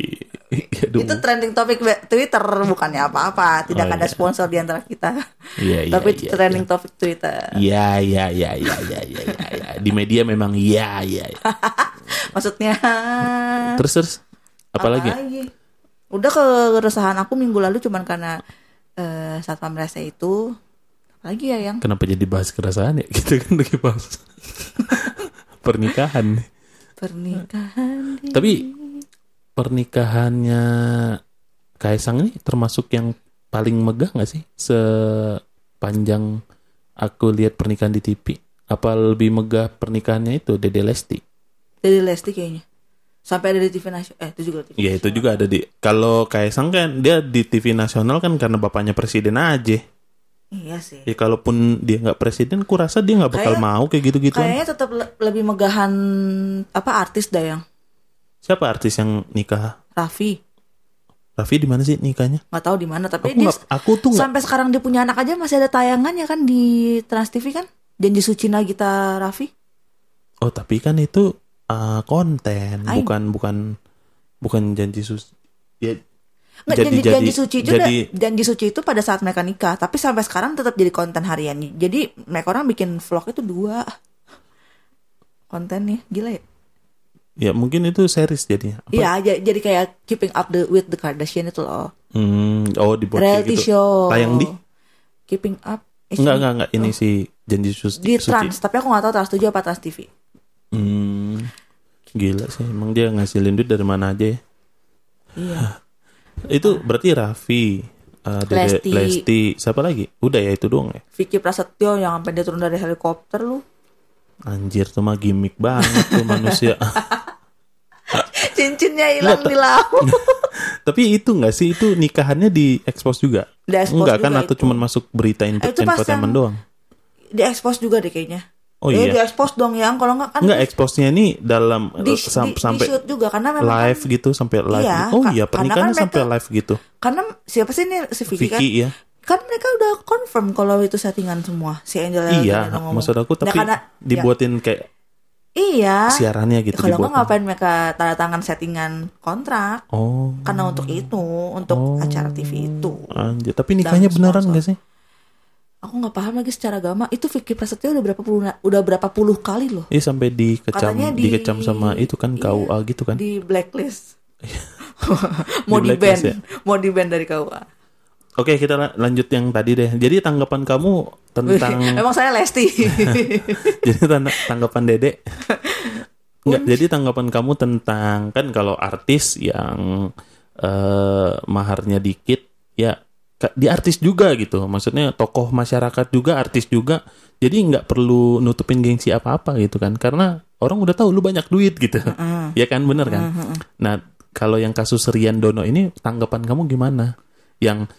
itu trending topik Twitter bukannya apa-apa. Tidak oh, ada yeah. Sponsor di antara kita. Yeah, yeah, tapi yeah, trending yeah. Topik Twitter. Iya iya iya iya iya iya. Di media memang iya iya. Ya. Maksudnya. Terus terus. Apalagi. Apalagi? Udah keresahan aku minggu lalu cuman karena uh, satpam rese itu apalagi ya yang kenapa jadi bahas keresahan ya kita kan lagi bahas pernikahan nih. Pernikahan di... Tapi pernikahannya Kaesang ini termasuk yang paling megah nggak sih sepanjang aku lihat pernikahan di T V? Apa lebih megah pernikahannya itu Dede Lesti? Dede Lesti kayaknya. Sampai ada di T V nasional, eh itu juga T V ya, nasional. Itu juga ada di, kalau Kaesang kan dia di T V nasional kan karena bapaknya presiden aja. Iya sih. Ya kalaupun dia gak presiden, ku rasa dia gak bakal kayak, mau kayak gitu-gitu. Kayaknya tetap le- lebih megahan, apa artis dayang. Siapa artis yang nikah? Raffi. Raffi di mana sih nikahnya? Gak tahu di mana, tapi aku dia gak, aku tuh sampai gak. Sekarang dia punya anak aja masih ada tayangannya kan di Trans T V kan? Janji Suci Nagita Raffi. Oh tapi kan itu Uh, konten Ain. bukan bukan bukan janji suci ya, nggak, jadi, janji, jadi, janji suci itu jadi, udah, janji suci itu pada saat mereka nikah tapi sampai sekarang tetap jadi konten harian jadi mereka orang bikin vlog itu dua kontennya gila ya ya mungkin itu series jadinya iya j- jadi kayak keeping up the, with the Kardashian itu loh hmm, oh di reality gitu. Show tayang di keeping up eh, nggak nggak nggak ini oh. Si janji suci di Trans suci. Tapi aku nggak tahu Trans tujuh apa Trans T V. Hmm. Gila sih, emang dia ngasilin duit dari mana aja ya? Iya. Itu berarti Raffi, uh, Dede Lesti. Lesti, siapa lagi? Udah ya itu doang ya? Vicky Prasetyo yang sampai dia turun dari helikopter lu. Anjir, tuh mah gimmick banget tuh manusia. Cincinnya hilang di laut. Tapi itu nggak sih, itu nikahannya di expose juga? Di expose enggak juga kan, atau cuma masuk berita info entertainment doang? Di expose juga deh kayaknya. Oh eh, iya. Di expose dong yang kalau nggak kan? Nggak expose-nya ini dalam di, sam- di, sampai di shoot juga karena memang live kan, gitu sampai live. Iya, oh iya pernikahannya sampai itu, live gitu. Karena siapa sih ini si Vicky, Vicky kan? Ya. Kan mereka udah confirm kalau itu settingan semua si Angela. Iya, maksud aku tapi nah, karena, dibuatin iya, kayak. Iya. Siarannya gitu. Kalau nggak ngapain mereka tanda tangan settingan kontrak? Oh. Karena untuk itu, untuk oh, acara T V itu. Anjir, tapi nikahnya beneran nggak sih? Aku nggak paham lagi secara agama. Itu Vicky Prasetyo udah berapa puluh, udah berapa puluh kali loh. Iya sampai dikecam, di, dikecam sama itu kan K U A iya, gitu kan? Di blacklist. Mau di ban, ya? Mau di ban dari K U A. Oke, kita lanjut yang tadi deh. Jadi tanggapan kamu tentang emang saya Lesti. Jadi tanggapan Dede. Enggak, jadi tanggapan kamu tentang kan kalau artis yang uh, maharnya dikit ya di artis juga gitu. Maksudnya tokoh masyarakat juga, artis juga. Jadi enggak perlu nutupin gengsi apa-apa gitu kan. Karena orang udah tahu lu banyak duit gitu. Mm-hmm. Ya kan, bener kan? Mm-hmm. Nah, kalau yang kasus Rian Dono ini tanggapan kamu gimana? Yang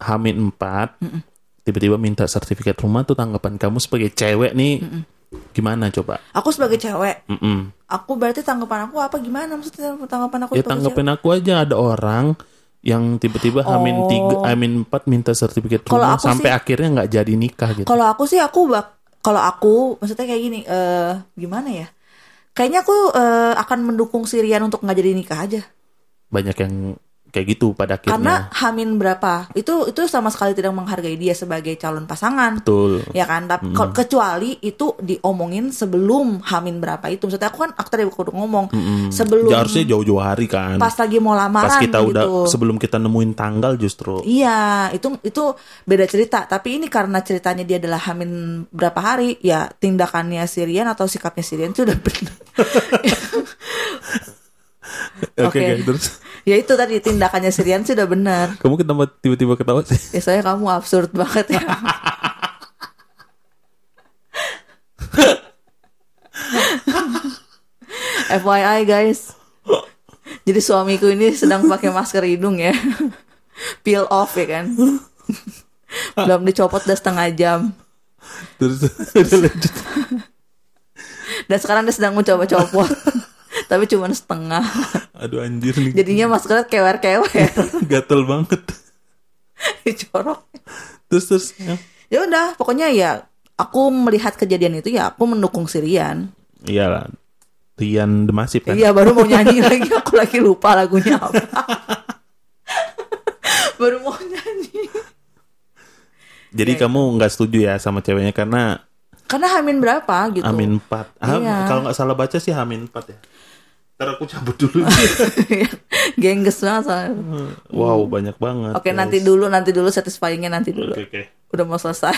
Hamin empat, mm-mm, tiba-tiba minta sertifikat rumah tuh tanggapan kamu sebagai cewek nih, mm-mm, gimana coba? Aku sebagai cewek, mm-mm, aku berarti tanggapan aku apa gimana maksudnya tanggapan aku? Ya tanggapan cewek? Aku aja ada orang yang tiba-tiba Hamin tiga, oh, Hamin empat minta sertifikat rumah sampai sih, akhirnya nggak jadi nikah gitu. Kalau aku sih aku bak, kalau aku maksudnya kayak gini, uh, gimana ya? Kayaknya aku uh, akan mendukung si Rian untuk nggak jadi nikah aja. Banyak yang kayak gitu pada akhirnya. Karena Hamin berapa itu itu sama sekali tidak menghargai dia sebagai calon pasangan. Betul. Ya kan, tapi mm, kecuali itu diomongin sebelum Hamin berapa itu. Maksudnya aku kan aktor yang kudu ngomong mm-hmm, sebelum ya, harusnya jauh-jauh hari kan. Pas lagi mau lamaran. Pas kita gitu, udah sebelum kita nemuin tanggal justru. Iya, itu itu beda cerita. Tapi ini karena ceritanya dia adalah Hamin berapa hari, ya tindakannya si Rian atau sikapnya si Rian itu udah benar. Oke, okay, okay, terus ya itu tadi tindakannya si Rian sih udah benar. Kamu kenapa tiba-tiba ketawa sih? Ya soalnya kamu absurd banget ya. F Y I guys, jadi suamiku ini sedang pakai masker hidung ya. Peel off ya kan. Belum dicopot udah setengah jam. Terus udah lanjut. Dan sekarang dia sedang mencoba copot. Tapi cuma setengah. Aduh anjir nih. Jadinya maskernya kewer-kewer. Gatel banget. Dicorok. Terus terus. Ya, ya udah, pokoknya ya aku melihat kejadian itu ya aku mendukung si Rian. Iyalah. Rian The Massive kan. Iya, baru mau nyanyi lagi aku lagi lupa lagunya apa. Baru mau nyanyi. Jadi ya, kamu enggak setuju ya sama ceweknya karena karena Hamin berapa gitu. Hamin empat. Ham, iya. Kalau enggak salah baca sih Hamin empat ya. Ntar aku cabut dulu. Gengges banget soalnya. Wow, banyak banget. Oke, guys, nanti dulu, nanti dulu satisfyingnya nanti dulu. Oke, oke. Udah mau selesai.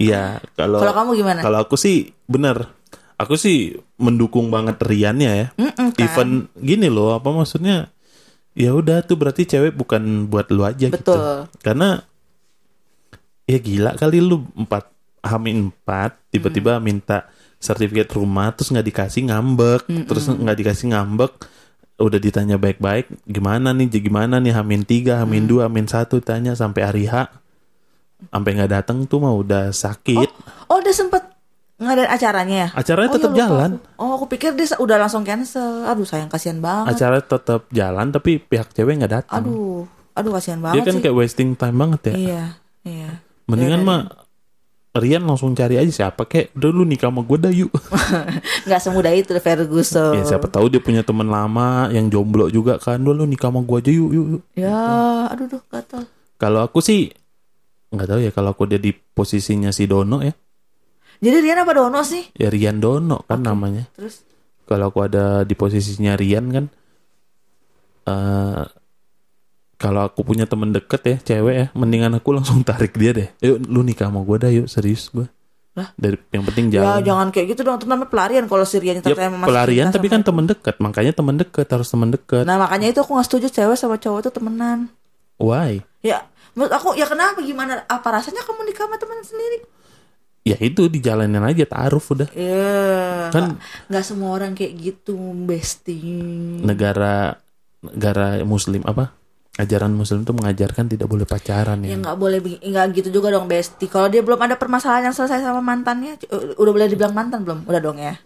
Iya, kalau kalau kamu gimana? Kalau aku sih benar. Aku sih mendukung banget Riannya ya. Mm-mm, kan? Even gini loh, apa maksudnya? Ya udah tuh berarti cewek bukan buat lu aja. Betul. Gitu. Karena ya gila kali lu empat Hamin empat tiba-tiba mm, minta sertifikat rumah terus nggak dikasih ngambek, mm-mm, terus nggak dikasih ngambek, udah ditanya baik-baik, gimana nih, gimana nih Hamin tiga, Hamin dua, Hamin satu, tanya sampai hari H, sampai nggak datang tuh mah udah sakit. Oh, oh udah sempet ngadain acaranya? Acaranya oh, tetap ya, jalan. Oh aku pikir dia udah langsung cancel. Aduh sayang, kasihan banget. Acaranya tetap jalan tapi pihak cewek nggak datang. Aduh, aduh kasihan banget. Dia kan sih kayak wasting time banget ya. Iya, iya. Mendingan ya, mah Rian langsung cari aja siapa kek, udah lu nikah sama gue dah yuk. Gak semudah itu Ferguson ya, siapa tahu dia punya teman lama yang jomblo juga kan, udah lu nikah sama gue aja yuk, yuk, yuk. Ya aduh duh gatal. Kalau aku sih gak tahu ya kalau aku dia di posisinya si Dono ya. Jadi Rian apa Dono sih? Ya Rian Dono kan okay, namanya. Terus kalau aku ada di posisinya Rian kan uh, kalau aku punya temen deket ya, cewek ya, mendingan aku langsung tarik dia deh. Yuk, lu nikah sama gue dah, yuk, serius gue. Hah? Dari, yang penting jangan. Ya jangan kayak gitu dong. Itu namanya pelarian. Kalau si Rian ya, pelarian tapi kan teman dekat. Makanya teman dekat harus teman dekat. Nah makanya itu aku nggak setuju cewek sama cowok itu temenan. Why? Ya menurut aku ya kenapa? Gimana? Apa rasanya kamu nikah sama teman sendiri? Ya itu dijalanin aja, ta'aruf udah. Iya. Yeah. Kan nggak semua orang kayak gitu, bestie. Negara negara Muslim apa? Ajaran Muslim tuh mengajarkan tidak boleh pacaran ya. Ya nggak boleh, nggak gitu juga dong, bestie. Kalau dia belum ada permasalahan yang selesai sama mantannya, udah boleh dibilang mantan belum? Udah dong ya.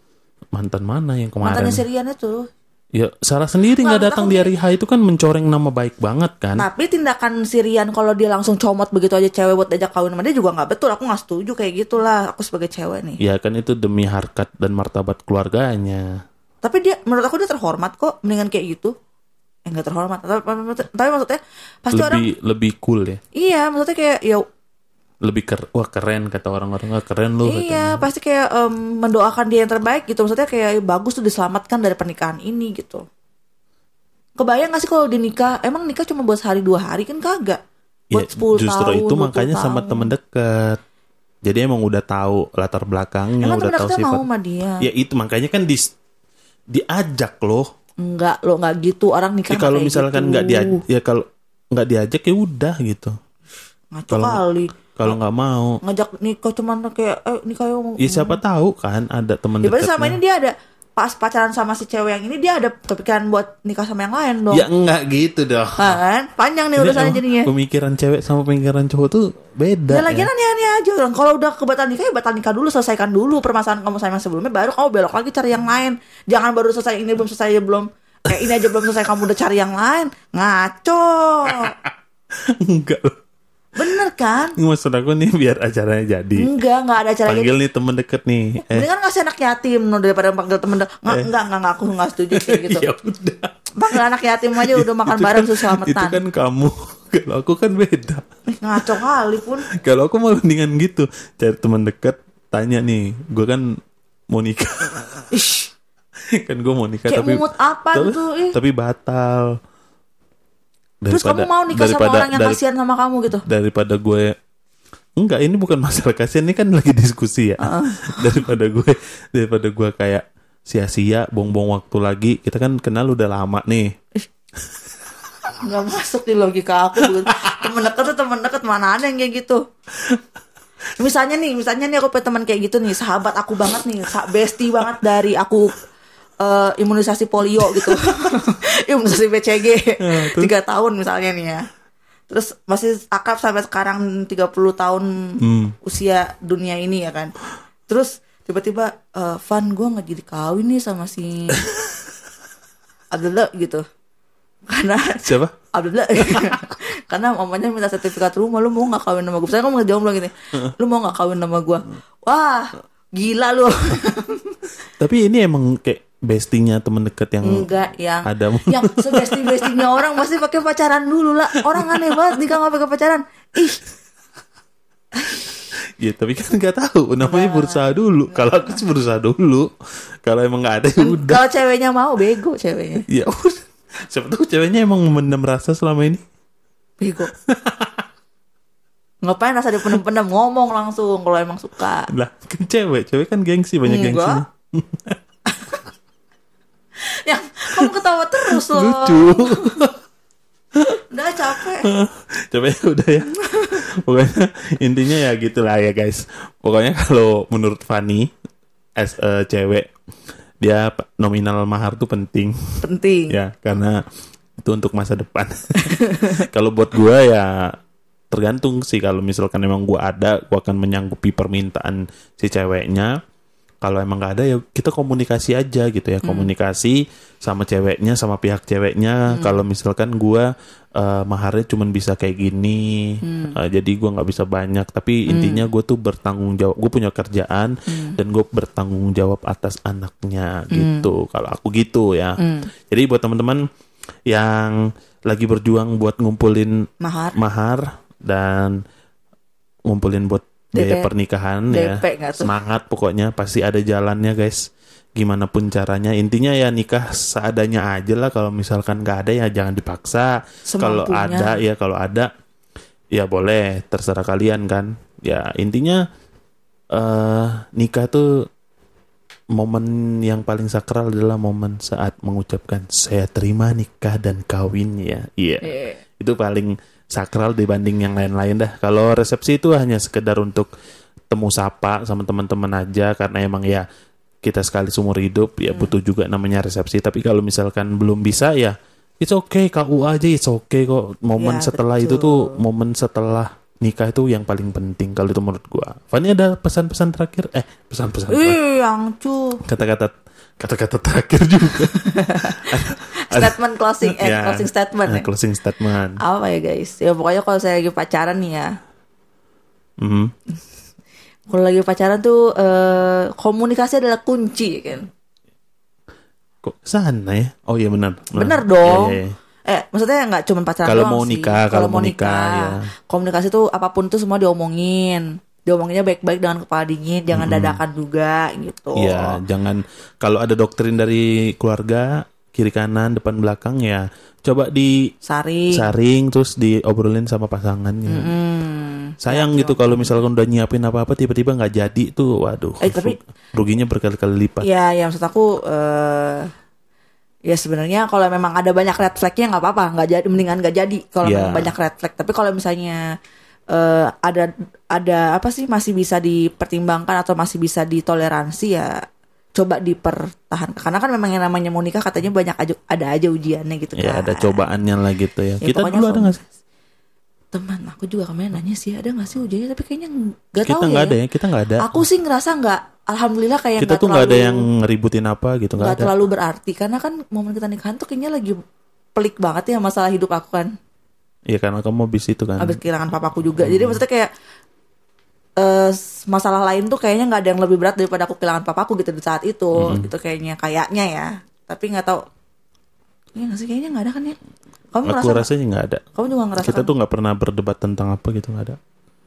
Mantan mana yang kemarin? Mantannya si Rian itu. Ya, Sarah sendiri nggak datang di hari H itu kan mencoreng nama baik banget kan. Tapi tindakan si Rian kalau dia langsung comot begitu aja cewek buat ajak kawin sama dia juga nggak betul. Aku nggak setuju kayak gitulah. Aku sebagai cewek nih. Ya kan itu demi harkat dan martabat keluarganya. Tapi dia menurut aku dia terhormat kok. Mendingan kayak gitu. Eh nggak terhormat. Tapi, tapi maksudnya pasti lebih, orang lebih cool ya. Iya maksudnya kayak ya. Lebih ker, wah keren kata orang-orang, wah keren loh. Iya katanya. Pasti kayak um, mendoakan dia yang terbaik gitu. Maksudnya kayak bagus tuh diselamatkan dari pernikahan ini gitu. Kebayang gak sih kalau di nikah? Emang nikah cuma buat sehari dua hari kan kagak. Buat ya, sepuluh justru tahun, itu makanya tahun. Sama temen dekat. Jadi emang udah tahu latar belakangnya. Emang udah tahu sifat. Mau sama dia. Ya itu makanya kan di, diajak loh. Enggak loh nggak gitu orang nikah. Ya, kalau misalkan nggak gitu. Diajak, ya kalau nggak diajak ya udah gitu. Ngaco kali. Kalau nggak mau ngajak nikah cuman kayak eh nikah yuk. Ya siapa tahu kan ada teman dekatnya. Tapi sama ini dia ada pas pacaran sama si cewek yang ini dia ada kepikiran buat nikah sama yang lain dong. Ya enggak gitu dong. Kan panjang nih urusannya jadinya. Pemikiran cewek sama pemikiran cowok tuh beda. Ya lagian aneh-aneh aja orang. Kalau udah kebatal nikah ya batal nikah dulu, selesaikan dulu permasalahan kamu sama yang sebelumnya baru kamu belok lagi cari yang lain. Jangan baru selesai ini belum selesai belum kayak ini aja belum selesai kamu udah cari yang lain. Ngaco. Enggak. Bener kan? Maksud aku nih biar acaranya jadi. Enggak, enggak ada acara jadi. Panggil nih temen deket nih. Mending eh. kan ngasih anak yatim no, daripada panggil temen deket. Nggak, eh. enggak, enggak, enggak, aku enggak setuju kayak gitu. Ya udah. Panggil anak yatim aja udah makan bareng kan, seselamatan. Itu kan kamu. Kalau aku kan beda. Ngaco kali pun. Kalau aku mau mendingan gitu. Cari temen deket, tanya nih. Gue kan mau nikah. Ish. Kan gue mau nikah. Kayak tapi, mumut apa tuh? Ih. Tapi batal. Terus daripada, kamu mau nikah sama orang yang dari, kasihan sama kamu gitu? Daripada gue enggak, ini bukan masalah kasihan, ini kan lagi diskusi ya. Uh-uh. Daripada gue daripada gue kayak sia-sia, bong-bong waktu lagi. Kita kan kenal udah lama nih. Enggak masuk di logika aku. Temen deket tuh temen deket, mana ada yang kayak gitu. Misalnya nih, misalnya nih aku punya teman kayak gitu nih, sahabat aku banget nih, bestie banget dari aku Uh, imunisasi polio gitu. Imunisasi B C G tiga nah, tahun misalnya nih ya. Terus masih akrab sampai sekarang tiga puluh tahun hmm. usia dunia ini ya kan. Terus tiba-tiba uh, Van gue gak jadi kawin nih sama si Abdullah gitu. Karena siapa? Abdullah. Karena mamanya minta sertifikat rumah. Lu mau gak kawin sama gue? Misalnya kamu ngejawab gini, lu mau gak kawin sama gue? Wah gila lu. Tapi ini emang kayak bestinya temen deket yang enggak yang ada yang sebesti bestinya orang pasti pakai pacaran dulu lah. Orang aneh banget nikah nggak pakai pacaran. Ih ya tapi kan nggak tahu namanya nah, berusaha dulu. Kalau aku sih berusaha dulu, kalau emang nggak ada ya udah. Kalau ceweknya mau bego ceweknya ya udah. Siapa tahu ceweknya emang memendam rasa selama ini bego. Ngapain rasa dipendam-pendam, ngomong langsung kalau emang suka lah. Kan cewek cewek kan gengsi, banyak gengsinya. Ya, kamu ketawa terus loh. Lucu. Udah capek. Capek udah ya. Pokoknya intinya ya gitulah ya guys. Pokoknya kalau menurut Fanny as a cewek, dia nominal mahar tuh penting. Penting. Ya, karena itu untuk masa depan. Kalau buat gua ya tergantung sih, kalau misalkan emang gua ada, gua akan menyanggupi permintaan si ceweknya. Kalau emang gak ada ya kita komunikasi aja gitu ya. Komunikasi sama ceweknya, sama pihak ceweknya. Hmm. Kalau misalkan gue uh, maharnya cuma bisa kayak gini. Hmm. Uh, jadi gue gak bisa banyak. Tapi intinya gue tuh bertanggung jawab. Gue punya kerjaan. Hmm. Dan gue bertanggung jawab atas anaknya gitu. Hmm. Kalau aku gitu ya. Hmm. Jadi buat teman-teman yang lagi berjuang buat ngumpulin mahar, mahar dan ngumpulin buat biaya pernikahan D P, ya semangat pokoknya pasti ada jalannya guys, gimana pun caranya. Intinya ya nikah seadanya aja lah. Kalau misalkan nggak ada ya jangan dipaksa. Kalau ada ya kalau ada ya boleh, terserah kalian kan. Ya intinya uh, nikah tuh momen yang paling sakral adalah momen saat mengucapkan saya terima nikah dan kawin ya. Iya. Yeah. Yeah. Itu paling sakral dibanding yang lain-lain dah. Kalau resepsi itu hanya sekedar untuk temu sapa sama teman-teman aja, karena emang ya kita sekali seumur hidup ya, hmm. butuh juga namanya resepsi. Tapi kalau misalkan belum bisa ya it's okay, K U aja it's okay kok. Momen ya, setelah betul. Itu tuh momen setelah nikah itu yang paling penting kalau itu menurut gua. Fanny ada pesan-pesan terakhir? Eh, pesan-pesan Ih, yang cu. Kata-kata kata-kata terakhir juga. Statement closing, eh, ya, closing statement. Eh, closing statement. Apa ya guys? Ya pokoknya kalau saya lagi pacaran nih ya. Mm-hmm. Kalau lagi pacaran tuh eh, komunikasi adalah kunci kan. Kok sana ya? Oh iya benar. Benar dong. Ya, ya, ya. Eh, maksudnya nggak cuma pacaran doang sih. Kalau mau nikah, kalau mau nikah, ya. Komunikasi tuh apapun tuh semua diomongin, diomonginnya baik-baik dengan kepala dingin, jangan mm-hmm. dadakan juga gitu. Iya, jangan kalau ada doktrin dari keluarga kiri kanan depan belakang ya, coba di saring, saring terus diobrolin sama pasangannya. Mm-hmm. Sayang ya, gitu kalau misalkan udah nyiapin apa-apa tiba-tiba nggak jadi tuh, waduh. Eh, tapi ruginya berkali-kali lipat. Iya, ya maksud aku. Uh... Ya sebenarnya kalau memang ada banyak red flagnya nggak apa-apa, nggak jadi, mendingan nggak jadi kalau yeah. memang banyak red flag. Tapi kalau misalnya uh, ada ada apa sih masih bisa dipertimbangkan atau masih bisa ditoleransi ya coba dipertahankan. Karena kan memang yang namanya mau nikah katanya banyak aja, ada aja ujiannya gitu kan. Ya ada cobaannya lah gitu ya. ya Kita dulu ada nggak sih? Teman aku juga kemarin nanya sih ada nggak sih ujiannya, tapi kayaknya nggak tahu ya. Kita nggak ada ya, kita nggak ada. Aku sih ngerasa nggak. Alhamdulillah kayak kita gak tuh nggak ada yang ngeributin apa gitu, nggak terlalu berarti karena kan momen kita nikahan tuh kayaknya lagi pelik banget ya masalah hidup aku kan. Iya karena kamu abis itu kan. Abis kehilangan papaku juga, hmm. jadi maksudnya kayak uh, masalah lain tuh kayaknya nggak ada yang lebih berat daripada aku kehilangan papaku gitu di saat itu, hmm. gitu kayaknya kayaknya ya. Tapi nggak tahu. Iya nggak sih kayaknya nggak ada kan ya. Kamu aku rasanya nggak ada. Kamu juga ngerasa. Kita kan? Tuh nggak pernah berdebat tentang apa gitu, nggak ada.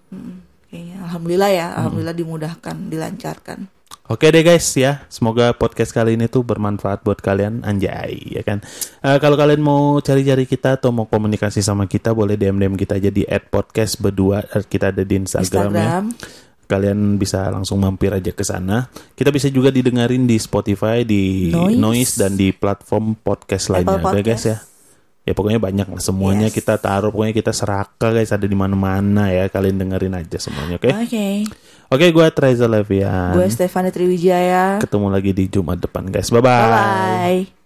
Hmm. Kayaknya alhamdulillah ya, alhamdulillah hmm. dimudahkan, dilancarkan. Oke deh guys ya, semoga podcast kali ini tuh bermanfaat buat kalian, anjay ya kan. Uh, kalau kalian mau cari-cari kita atau mau komunikasi sama kita, boleh D M D M kita aja di at podcast berdua, kita ada di Instagram, Instagram. Ya. Kalian bisa langsung mampir aja ke sana. Kita bisa juga didengarin di Spotify, di Noise, Noise dan di platform podcast lainnya. Oke guys ya. Ya pokoknya banyak lah semuanya, yes. Kita taruh, pokoknya kita seraka guys, ada di mana-mana ya, kalian dengerin aja semuanya, oke? Okay? Oke. Okay. Oke, okay, gue Treza Levian. Gue Stephanie Triwijaya. Ketemu lagi di Jumat depan guys. Bye bye. Bye bye.